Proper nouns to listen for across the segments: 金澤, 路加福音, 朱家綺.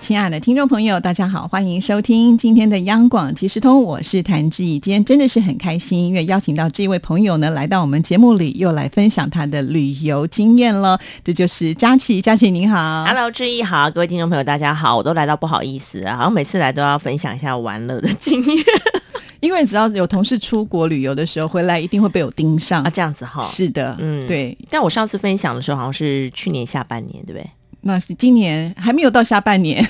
亲爱的听众朋友，大家好，欢迎收听今天的央广即时通，我是谭志怡。今天真的是很开心，因为邀请到这位朋友呢，来到我们节目里，又来分享他的旅游经验了。这就是佳琪，佳琪您好。Hello， 志怡好，各位听众朋友大家好，我都来到不好意思，好像每次来都要分享一下玩乐的经验。因为只要有同事出国旅游的时候回来一定会被我盯上啊，这样子哈。是的，嗯，对。但我上次分享的时候好像是去年下半年，对不对？那是今年还没有到下半年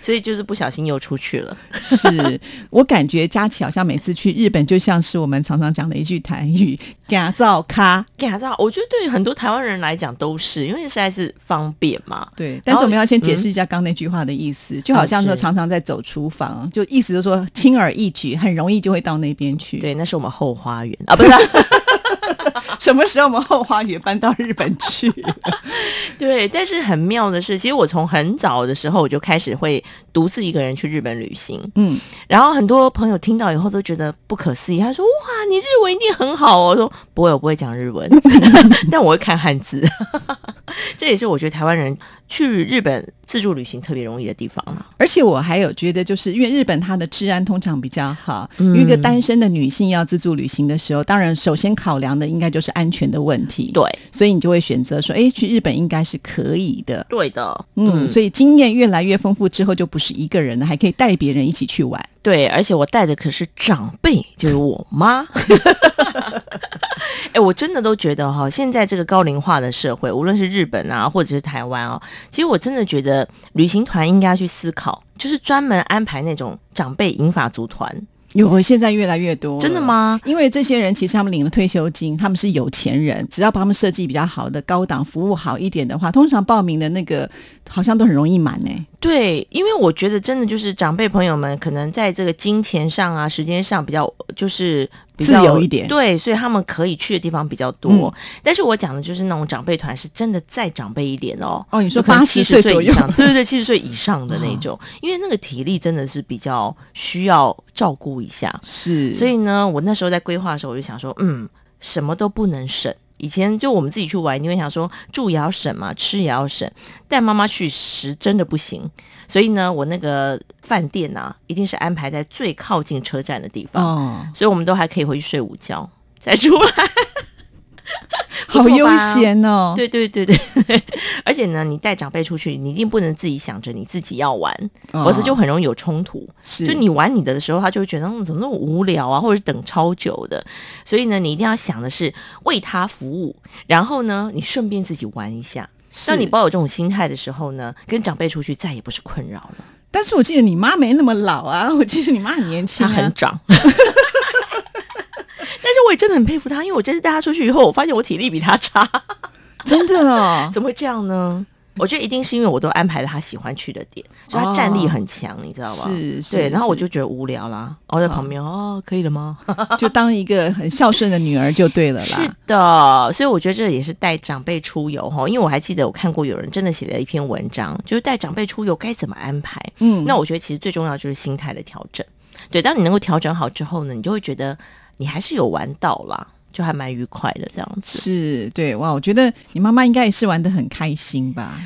所以就是不小心又出去了是，我感觉佳琪好像每次去日本就像是我们常常讲的一句台语假造咖假造，我觉得对于很多台湾人来讲都是，因为实在是方便嘛。对，但是我们要先解释一下刚那句话的意思，就好像说常常在走厨房、就意思就是说轻而易举，很容易就会到那边去。对，那是我们后花园啊，不是什么时候我们后花园搬到日本去对，但是很妙的是，其实我从很早的时候我就开始会独自一个人去日本旅行，嗯，然后很多朋友听到以后都觉得不可思议，他说哇你日文一定很好哦，我说不会，我不会讲日文但我会看汉字这也是我觉得台湾人去日本自助旅行特别容易的地方、而且我还有觉得，就是因为日本它的治安通常比较好、因为一个单身的女性要自助旅行的时候，当然首先考量的应该就是安全的问题。对，所以你就会选择说哎，去日本应该是可以的。对的，嗯，所以经验越来越丰富之后，就不是一个人了，还可以带别人一起去玩。对，而且我带的可是长辈，就是我妈我真的都觉得哈，现在这个高龄化的社会，无论是日本啊，或者是台湾哦，其实我真的觉得旅行团应该去思考，就是专门安排那种长辈银发族团。有，现在越来越多。真的吗？因为这些人其实他们领了退休金，他们是有钱人，只要把他们设计比较好的高档服务好一点的话，通常报名的那个好像都很容易满耶、对，因为我觉得真的就是长辈朋友们可能在这个金钱上啊时间上比较就是自由一点。对，所以他们可以去的地方比较多、但是我讲的就是那种长辈团是真的再长辈一点哦。哦，你说80岁左右，对对对，70岁以上的那种、因为那个体力真的是比较需要照顾一下。是，所以呢我那时候在规划的时候我就想说什么都不能省。以前就我们自己去玩，你会想说住也要省嘛，吃也要省，带妈妈去实真的不行。所以呢我那个饭店啊一定是安排在最靠近车站的地方、所以我们都还可以回去睡午觉再出来好悠闲哦。对对对对而且呢你带长辈出去，你一定不能自己想着你自己要玩，否则就很容易有冲突。就你玩你的时候，他就会觉得怎么那么无聊啊，或者等超久的。所以呢你一定要想的是为他服务，然后呢你顺便自己玩一下。当你抱有这种心态的时候呢，跟长辈出去再也不是困扰了。但是我记得你妈没那么老啊，我记得你妈很年轻、她很长但是我也真的很佩服他，因为我这次带他出去以后，我发现我体力比他差真的哦怎么会这样呢？我觉得一定是因为我都安排了他喜欢去的点，所以他战力很强、你知道吧？是，对，然后我就觉得无聊啦，我在旁边可以了吗就当一个很孝顺的女儿就对了啦是的，所以我觉得这也是带长辈出游，因为我还记得我看过有人真的写了一篇文章，就是带长辈出游该怎么安排。那我觉得其实最重要就是心态的调整。对，当你能够调整好之后呢，你就会觉得你还是有玩到啦，就还蛮愉快的这样子。是，对，哇，我觉得你妈妈应该也是玩得很开心吧？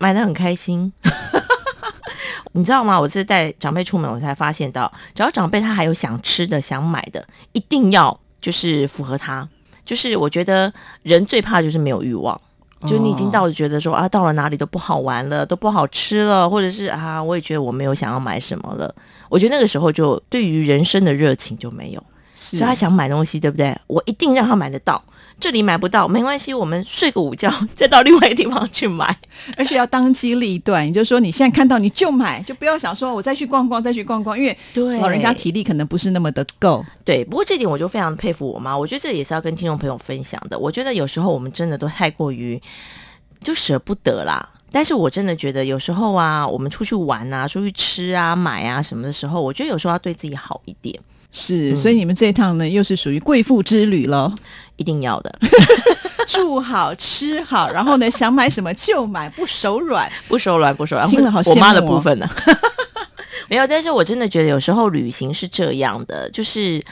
玩得很开心你知道吗？我这次带长辈出门，我才发现到，只要长辈他还有想吃的想买的，一定要就是符合他。就是我觉得人最怕就是没有欲望，就你已经到了觉得说到了哪里都不好玩了，都不好吃了，或者是我也觉得我没有想要买什么了。我觉得那个时候就对于人生的热情就没有，所以他想买东西，对不对？我一定让他买得到，这里买不到没关系，我们睡个午觉再到另外一个地方去买，而且要当机立断，也就是说你现在看到你就买，就不要想说我再去逛逛再去逛逛，因为老人家体力可能不是那么的够。 对，不过这点我就非常佩服我妈，我觉得这也是要跟听众朋友分享的。我觉得有时候我们真的都太过于就舍不得啦，但是我真的觉得有时候我们出去玩啊，出去吃啊买啊什么的时候，我觉得有时候要对自己好一点。是，所以你们这一趟呢又是属于贵妇之旅了，一定要的。住好吃好，然后呢想买什么就买，不手软不手软不手软。听了好羡慕、哦、我妈的部分呢、啊、没有，但是我真的觉得有时候旅行是这样的，就是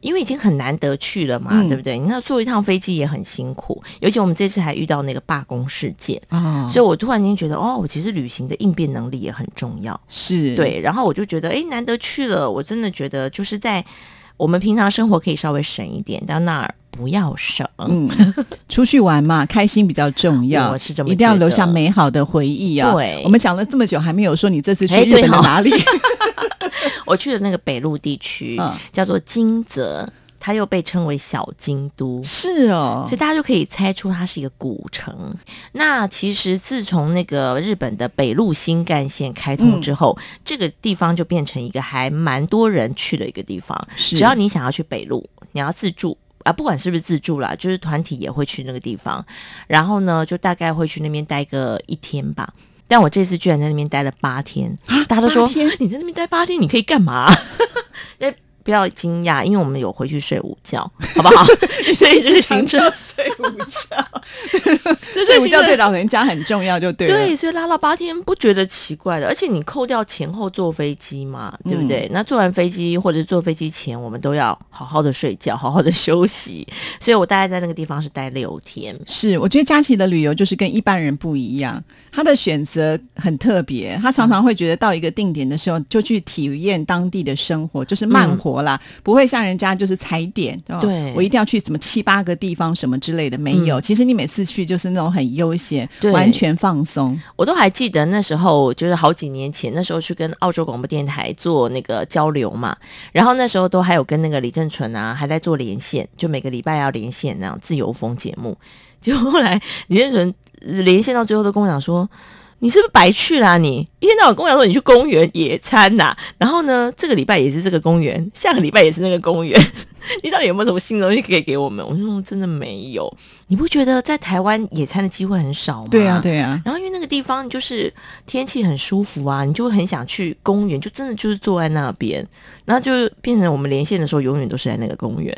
因为已经很难得去了嘛、嗯、对不对，那坐一趟飞机也很辛苦，尤其我们这次还遇到那个罢工事件、哦、所以我突然间觉得哦，其实旅行的应变能力也很重要，是对，然后我就觉得哎，难得去了，我真的觉得就是在我们平常生活可以稍微省一点，到那儿不要省、嗯、出去玩嘛，开心比较重要，我是这么觉得，一定要留下美好的回忆啊。对，我们讲了这么久还没有说你这次去日本的哪里、哎、我去了那个北陆地区、嗯、叫做金泽，它又被称为小京都，是哦，所以大家就可以猜出它是一个古城。那其实自从那个日本的北陆新干线开通之后、嗯、这个地方就变成一个还蛮多人去的一个地方，只要你想要去北陆，你要自助啊，不管是不是自助啦，就是团体也会去那个地方，然后呢就大概会去那边待个一天吧，但我这次居然在那边待了8天，大家都说你在那边待8天你可以干嘛？不要惊讶，因为我们有回去睡午觉，好不好？所以这个行程睡午觉，睡午觉对老人家很重要，就对了。对，所以拉到8天不觉得奇怪的，而且你扣掉前后坐飞机嘛，对不对？嗯、那坐完飞机或者坐飞机前，我们都要好好的睡觉，好好的休息。所以我大概在那个地方是待6天。是，我觉得佳琪的旅游就是跟一般人不一样，他的选择很特别，他常常会觉得到一个定点的时候、嗯、就去体验当地的生活，就是慢活。嗯啦，不会像人家就是踩点、哦、对，我一定要去什么7-8个地方什么之类的，没有、嗯、其实你每次去就是那种很悠闲，完全放松。我都还记得那时候就是好几年前，那时候去跟澳洲广播电台做那个交流嘛，然后那时候都还有跟那个李正淳啊还在做连线，就每个礼拜要连线那样自由风节目，结果后来李正淳连线到最后都跟我讲说，你是不是白去啦、啊、你一天到晚跟我讲说你去公园野餐啦、啊、然后呢这个礼拜也是这个公园，下个礼拜也是那个公园，你到底有没有什么新东西可以给我们？我说真的没有。你不觉得在台湾野餐的机会很少吗？对啊对啊。然后因为那个地方就是天气很舒服啊，你就会很想去公园，就真的就是坐在那边，然后就变成我们连线的时候永远都是在那个公园。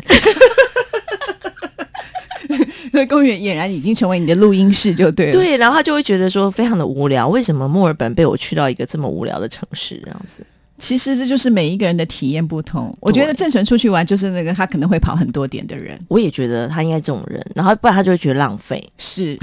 所以公园俨然已经成为你的录音室就对了。对，然后他就会觉得说非常的无聊，为什么墨尔本被我去到一个这么无聊的城市这样子。其实这就是每一个人的体验不同，我觉得郑淳出去玩就是那个他可能会跑很多点的人，我也觉得他应该这种人，然后不然他就会觉得浪费，是。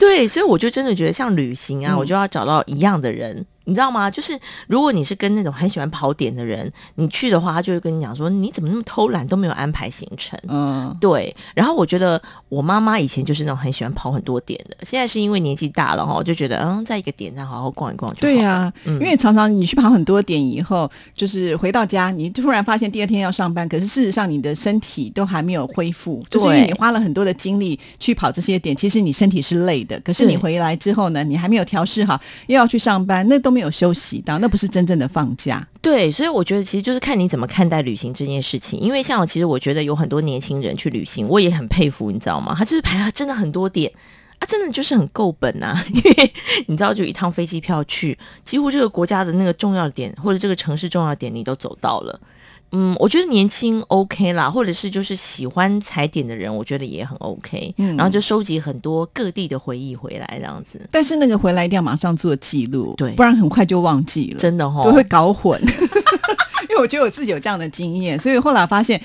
对，所以我就真的觉得像旅行啊、嗯、我就要找到一样的人，你知道吗？就是如果你是跟那种很喜欢跑点的人你去的话，他就会跟你讲说你怎么那么偷懒，都没有安排行程。嗯，对。然后我觉得我妈妈以前就是那种很喜欢跑很多点的，现在是因为年纪大了哈，就觉得在一个点上好好逛一逛就好了。对啊、嗯、因为常常你去跑很多点以后，就是回到家你突然发现第2天要上班，可是事实上你的身体都还没有恢复，就是因为你花了很多的精力去跑这些点，其实你身体是累的，可是你回来之后呢你还没有调试好，又要去上班，那都没有休息到，那不是真正的放假。对，所以我觉得其实就是看你怎么看待旅行这件事情，因为像其实我觉得有很多年轻人去旅行我也很佩服，你知道吗？他就是排了真的很多点啊，真的就是很够本啊，因为你知道就一趟飞机票去几乎这个国家的那个重要点或者这个城市重要点你都走到了。嗯，我觉得年轻 OK 啦，或者是就是喜欢踩点的人我觉得也很 OK、嗯、然后就收集很多各地的回忆回来这样子，但是那个回来一定要马上做记录，对，不然很快就忘记了，真的齁、哦、都会搞混。因为我觉得我自己有这样的经验，所以后来发现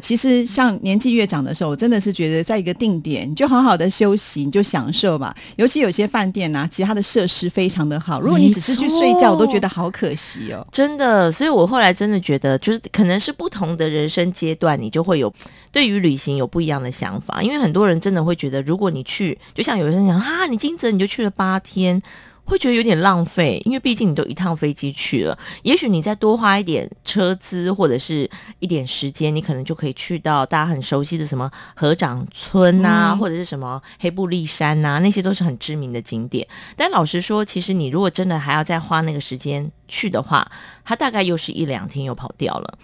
其实像年纪越长的时候，我真的是觉得在一个定点你就好好的休息，你就享受吧，尤其有些饭店啊其实它的设施非常的好，如果你只是去睡觉我都觉得好可惜哦，真的。所以我后来真的觉得就是可能是不同的人生阶段你就会有对于旅行有不一样的想法，因为很多人真的会觉得如果你去，就像有人讲啊，你金泽你就去了8天，会觉得有点浪费，因为毕竟你都一趟飞机去了，也许你再多花一点车资或者是一点时间，你可能就可以去到大家很熟悉的什么合掌村啊、嗯、或者是什么黑布利山啊，那些都是很知名的景点。但老实说其实你如果真的还要再花那个时间去的话，他大概又是一两天又跑掉了。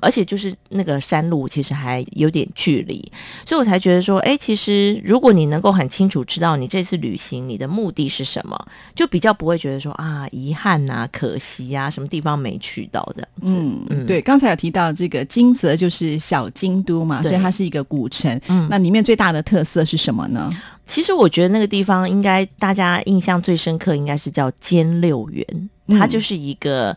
而且就是那个山路其实还有点距离，所以我才觉得说，其实如果你能够很清楚知道你这次旅行你的目的是什么，就比较不会觉得说啊遗憾啊可惜啊什么地方没去到的。对，刚才有提到这个金泽就是小京都嘛，所以它是一个古城，那里面最大的特色是什么呢？其实我觉得那个地方应该大家印象最深刻应该是叫兼六园，它就是一个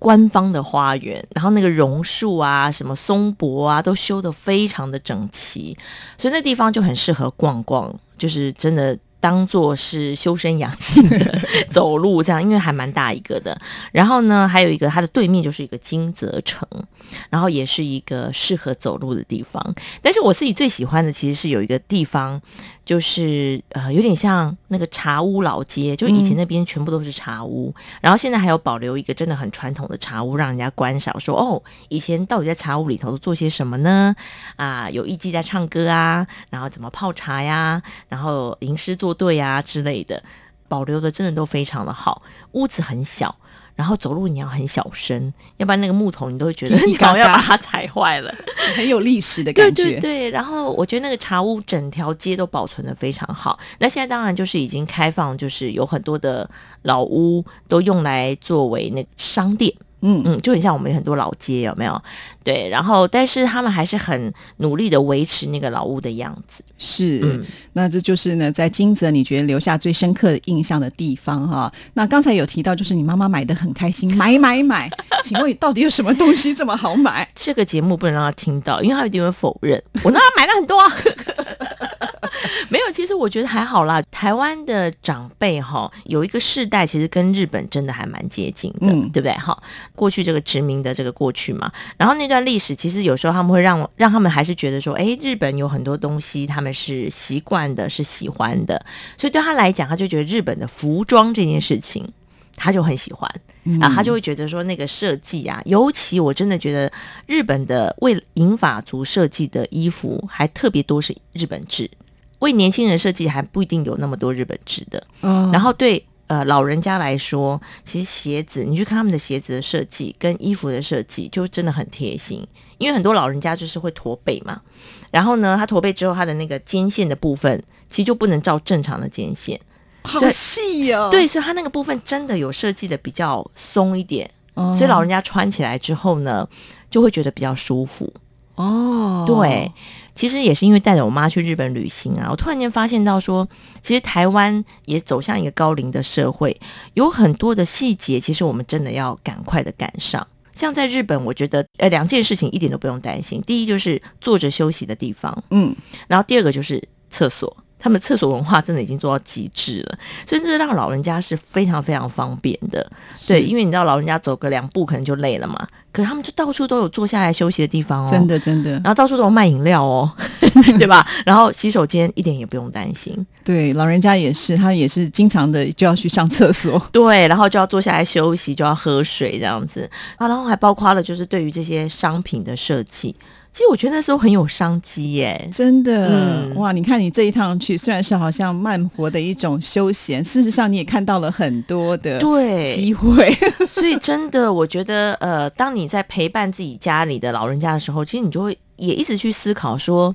官方的花园，然后那个榕树啊什么松柏啊都修得非常的整齐，所以那地方就很适合逛逛，就是真的当作是修身养性的走路这样，因为还蛮大一个的。然后呢还有一个它的对面就是一个金泽城，然后也是一个适合走路的地方。但是我自己最喜欢的其实是有一个地方，就是有点像那个茶屋老街，就以前那边全部都是茶屋，然后现在还有保留一个真的很传统的茶屋让人家观赏，说以前到底在茶屋里头做些什么呢？啊，有艺伎在唱歌啊，然后怎么泡茶呀，然后吟诗作对啊之类的，保留的真的都非常的好。屋子很小，然后走路你要很小声，要不然那个木头你都会觉得你好像要把它踩坏了，很有历史的感觉。对对对，然后我觉得那个茶屋整条街都保存得非常好。那现在当然就是已经开放，就是有很多的老屋都用来作为那个商店。就很像我们很多老街，有没有？对，然后但是他们还是很努力的维持那个老屋的样子。是，那这就是呢，在金泽你觉得留下最深刻的印象的地方哈。那刚才有提到，就是你妈妈买得很开心，买买买。请问到底有什么东西这么好买？这个节目不能让她听到，因为她有点否认，我那她买了很多啊。没有，其实我觉得还好啦。台湾的长辈有一个世代其实跟日本真的还蛮接近的，对不对？过去这个殖民的这个过去嘛，然后那段历史其实有时候他们会让他们还是觉得说日本有很多东西他们是习惯的，是喜欢的，所以对他来讲他就觉得日本的服装这件事情他就很喜欢，然后他就会觉得说那个设计啊，尤其我真的觉得日本的为银发族设计的衣服还特别多是日本制，为年轻人设计还不一定有那么多日本制的，然后对老人家来说，其实鞋子你去看他们的鞋子的设计跟衣服的设计就真的很贴心，因为很多老人家就是会驼背嘛，然后呢他驼背之后他的那个肩线的部分其实就不能照正常的肩线，好细哦。对，所以他那个部分真的有设计的比较松一点，所以老人家穿起来之后呢就会觉得比较舒服。对，其实也是因为带着我妈去日本旅行啊，我突然间发现到说其实台湾也走向一个高龄的社会，有很多的细节其实我们真的要赶快的赶上。像在日本我觉得两件事情一点都不用担心，第一就是坐着休息的地方，然后第二个就是厕所，他们厕所文化真的已经做到极致了，所以这让老人家是非常非常方便的。对，因为你知道老人家走个2步可能就累了嘛，可是他们就到处都有坐下来休息的地方真的真的，然后到处都有卖饮料对吧？然后洗手间一点也不用担心。对，老人家也是，他也是经常的就要去上厕所，对，然后就要坐下来休息，就要喝水这样子啊。然后还包括了就是对于这些商品的设计，其实我觉得那时候很有商机耶，真的。哇，你看你这一趟去虽然是好像慢活的一种休闲，事实上你也看到了很多的机会所以真的我觉得当你在陪伴自己家里的老人家的时候，其实你就会也一直去思考说，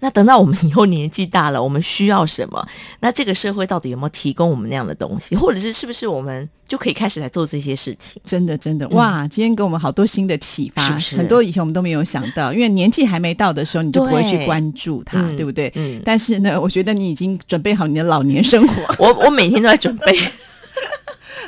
那等到我们以后年纪大了我们需要什么，那这个社会到底有没有提供我们那样的东西，或者是是不是我们就可以开始来做这些事情。真的真的，哇，今天给我们好多新的启发，是不是很多以前我们都没有想到，因为年纪还没到的时候你就不会去关注它， 对不对？但是呢我觉得你已经准备好你的老年生活我每天都在准备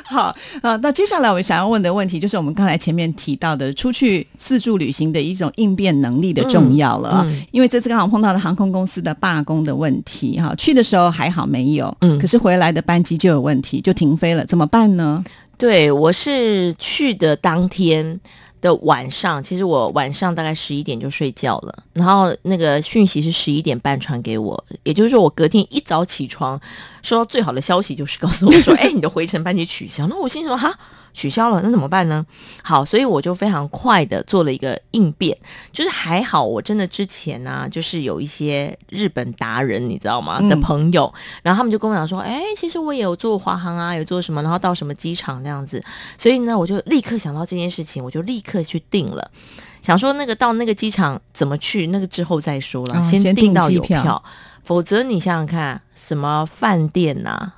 好，那接下来我想要问的问题就是我们刚才前面提到的出去自助旅行的一种应变能力的重要了，因为这次刚好碰到了航空公司的罢工的问题，去的时候还好没有，可是回来的班机就有问题，就停飞了，怎么办呢？对，我是去的当天的晚上，其实我晚上大概11点就睡觉了，然后那个讯息是11点半传给我，也就是说我隔天一早起床收到最好的消息，就是告诉我说你的回程班机取消。那我心想哈，取消了，那怎么办呢？好，所以我就非常快的做了一个应变，就是还好我真的之前啊，就是有一些日本达人你知道吗的朋友，然后他们就跟我讲说，其实我也有做华航啊，有做什么，然后到什么机场这样子，所以呢我就立刻想到这件事情，我就立刻去订了，想说那个到那个机场怎么去，那个之后再说了，先订到有票，否则你想想看，什么饭店啊、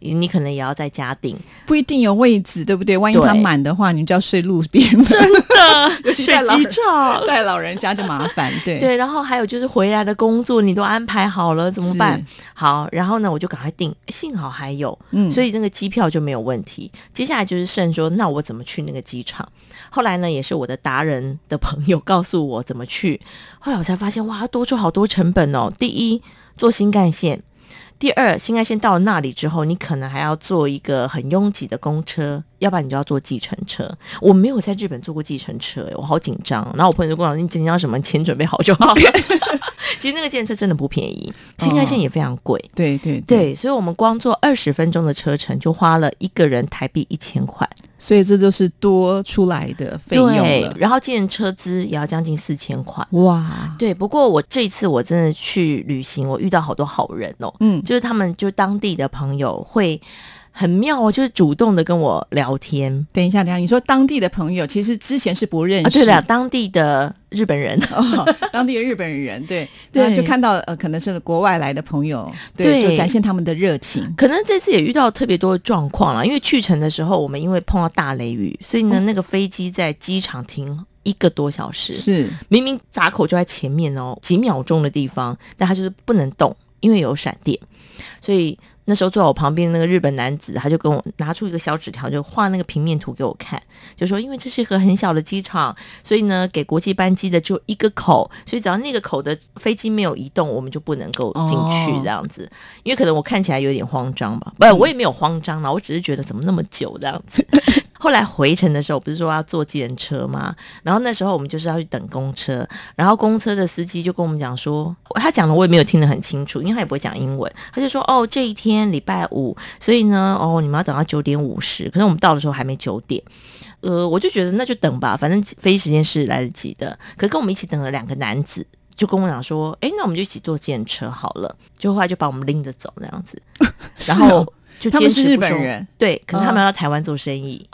你可能也要在家订，不一定有位置，对不对？万一它满的话，你就要睡路边了，真的，尤其带老人，带老人家就麻烦，对。然后还有就是回来的工作，你都安排好了，怎么办？好，然后呢，我就赶快订，幸好还有，所以那个机票就没有问题。接下来就是剩说，那我怎么去那个机场？后来呢，也是我的达人的朋友告诉我怎么去，后来我才发现，哇，多出好多成本哦。第一，坐新干线，第二，新干线到了那里之后，你可能还要坐一个很拥挤的公车，要不然你就要坐计程车。我没有在日本坐过计程车，我好紧张。然后我朋友就跟我说：“你紧张什么？钱准备好就好了。”其实那个计程车真的不便宜，新干线也非常贵。对，所以我们光坐20分钟的车程，就花了一个人台币1000块。所以这就是多出来的费用了。对，然后计程车资也要将近4000块。哇，对。不过我这一次我真的去旅行，我遇到好多好人哦，就是他们就当地的朋友会很妙哦，就是主动的跟我聊天。等一下，你说当地的朋友其实之前是不认识，对啦，当地的日本人当地的日本人，对，就看到可能是国外来的朋友，就展现他们的热情。可能这次也遇到特别多的状况啦，因为去程的时候我们因为碰到大雷雨，所以呢那个飞机在机场停1个多小时，是明明闸口就在前面哦，几秒钟的地方，但它就是不能动，因为有闪电。所以那时候坐在我旁边那个日本男子，他就跟我拿出一个小纸条，就画那个平面图给我看，就说因为这是一个很小的机场，所以呢给国际班机的只有1个口，所以只要那个口的飞机没有移动，我们就不能够进去这样子。因为可能我看起来有点慌张吧，不，我也没有慌张啦，我只是觉得怎么那么久这样子。后来回程的时候不是说要坐计程车吗？然后那时候我们就是要去等公车，然后公车的司机就跟我们讲说，他讲的我也没有听得很清楚，因为他也不会讲英文，他就说这一天礼拜5，所以呢你们要等到9:50，可是我们到的时候还没9点。我就觉得那就等吧，反正飞时间是来得及的。可跟我们一起等了2个男子就跟我讲说，那我们就一起坐计程车好了，就后来就把我们拎着走那样子。然后就坚持不收，他们是日本人，对，可是他们要到台湾做生意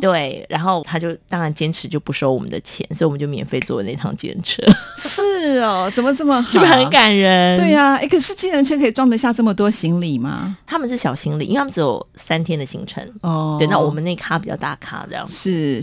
对，然后他就当然坚持就不收我们的钱，所以我们就免费坐那趟计程车。是哦，怎么这么好，是不是很感人？对啊，可是计程车可以装得下这么多行李吗？他们是小行李，因为他们只有3天的行程对，那我们那咖比较大咖这样。是，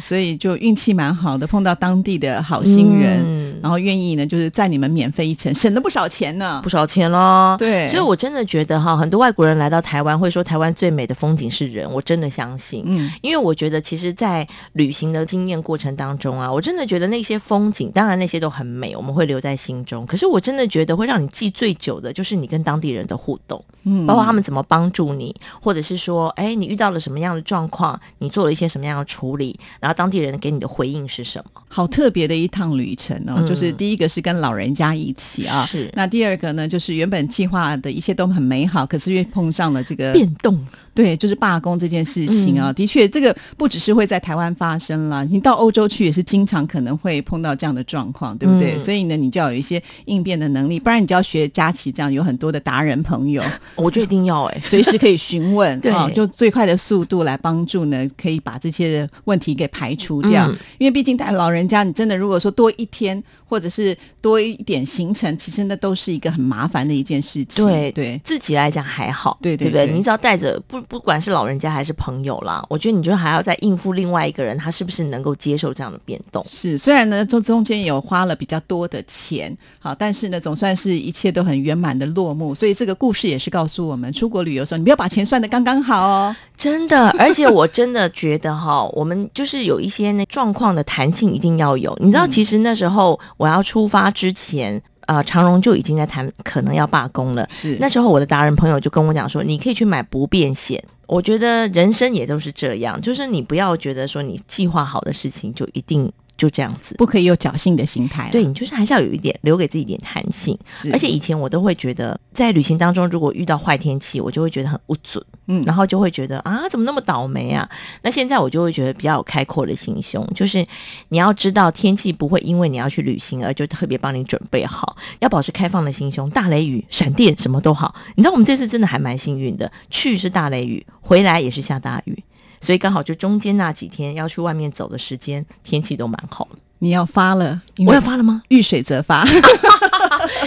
所以就运气蛮好的，碰到当地的好心人然后愿意呢就是载你们免费一程，省了不少钱呢，不少钱咯。对，所以我真的觉得很多外国人来到台湾会说台湾最美的风景是人，我真的相信。因为我觉得其实在旅行的经验过程当中啊，我真的觉得那些风景，当然那些都很美，我们会留在心中，可是我真的觉得会让你记最久的就是你跟当地人的互动，包括他们怎么帮助你，或者是说你遇到了什么样的状况，你做了一些什么样的处理，然后当地人给你的回应是什么。好特别的一趟旅程哦，就是第一个是跟老人家一起啊，是。那第二个呢就是原本计划的一切都很美好，可是越碰上了这个变动，对，就是罢工这件事情啊，的确这个不只是会在台湾发生啦，你到欧洲去也是经常可能会碰到这样的状况，对不对？所以呢你就要有一些应变的能力，不然你就要学佳琪这样有很多的达人朋友。我就一定要随时可以询问对就最快的速度来帮助呢可以把这些问题给排除掉。因为毕竟带老人家，你真的如果说多1天或者是多一点行程，其实那都是一个很麻烦的一件事情。对，自己来讲还好，对不对？你只要带着不管是老人家还是朋友啦，我觉得你就还要再应付另外一个人，他是不是能够接受这样的变动。是，虽然呢中间有花了比较多的钱，好，但是呢总算是一切都很圆满的落幕。所以这个故事也是告诉我们，出国旅游的时候你不要把钱算得刚刚好哦，真的。而且我真的觉得我们就是有一些那状况的弹性一定要有，你知道其实那时候我要出发之前长荣就已经在谈可能要罢工了。是，那时候我的达人朋友就跟我讲说，你可以去买不变险。我觉得人生也都是这样，就是你不要觉得说你计划好的事情就一定就这样子，不可以有侥幸的心态、啊、对，你就是还是要有一点留给自己一点弹性。而且以前我都会觉得在旅行当中如果遇到坏天气我就会觉得很不准、然后就会觉得啊怎么那么倒霉啊。那现在我就会觉得比较有开阔的心胸，就是你要知道天气不会因为你要去旅行而就特别帮你准备好，要保持开放的心胸，大雷雨闪电什么都好。你知道我们这次真的还蛮幸运的，去是大雷雨，回来也是下大雨，所以刚好就中间那几天要去外面走的时间天气都蛮好的。你要发了？我要发了吗？遇水则发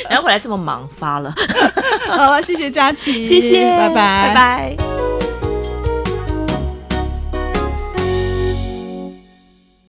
然后回来这么忙发了好了，谢谢佳琪，谢谢，拜拜拜拜。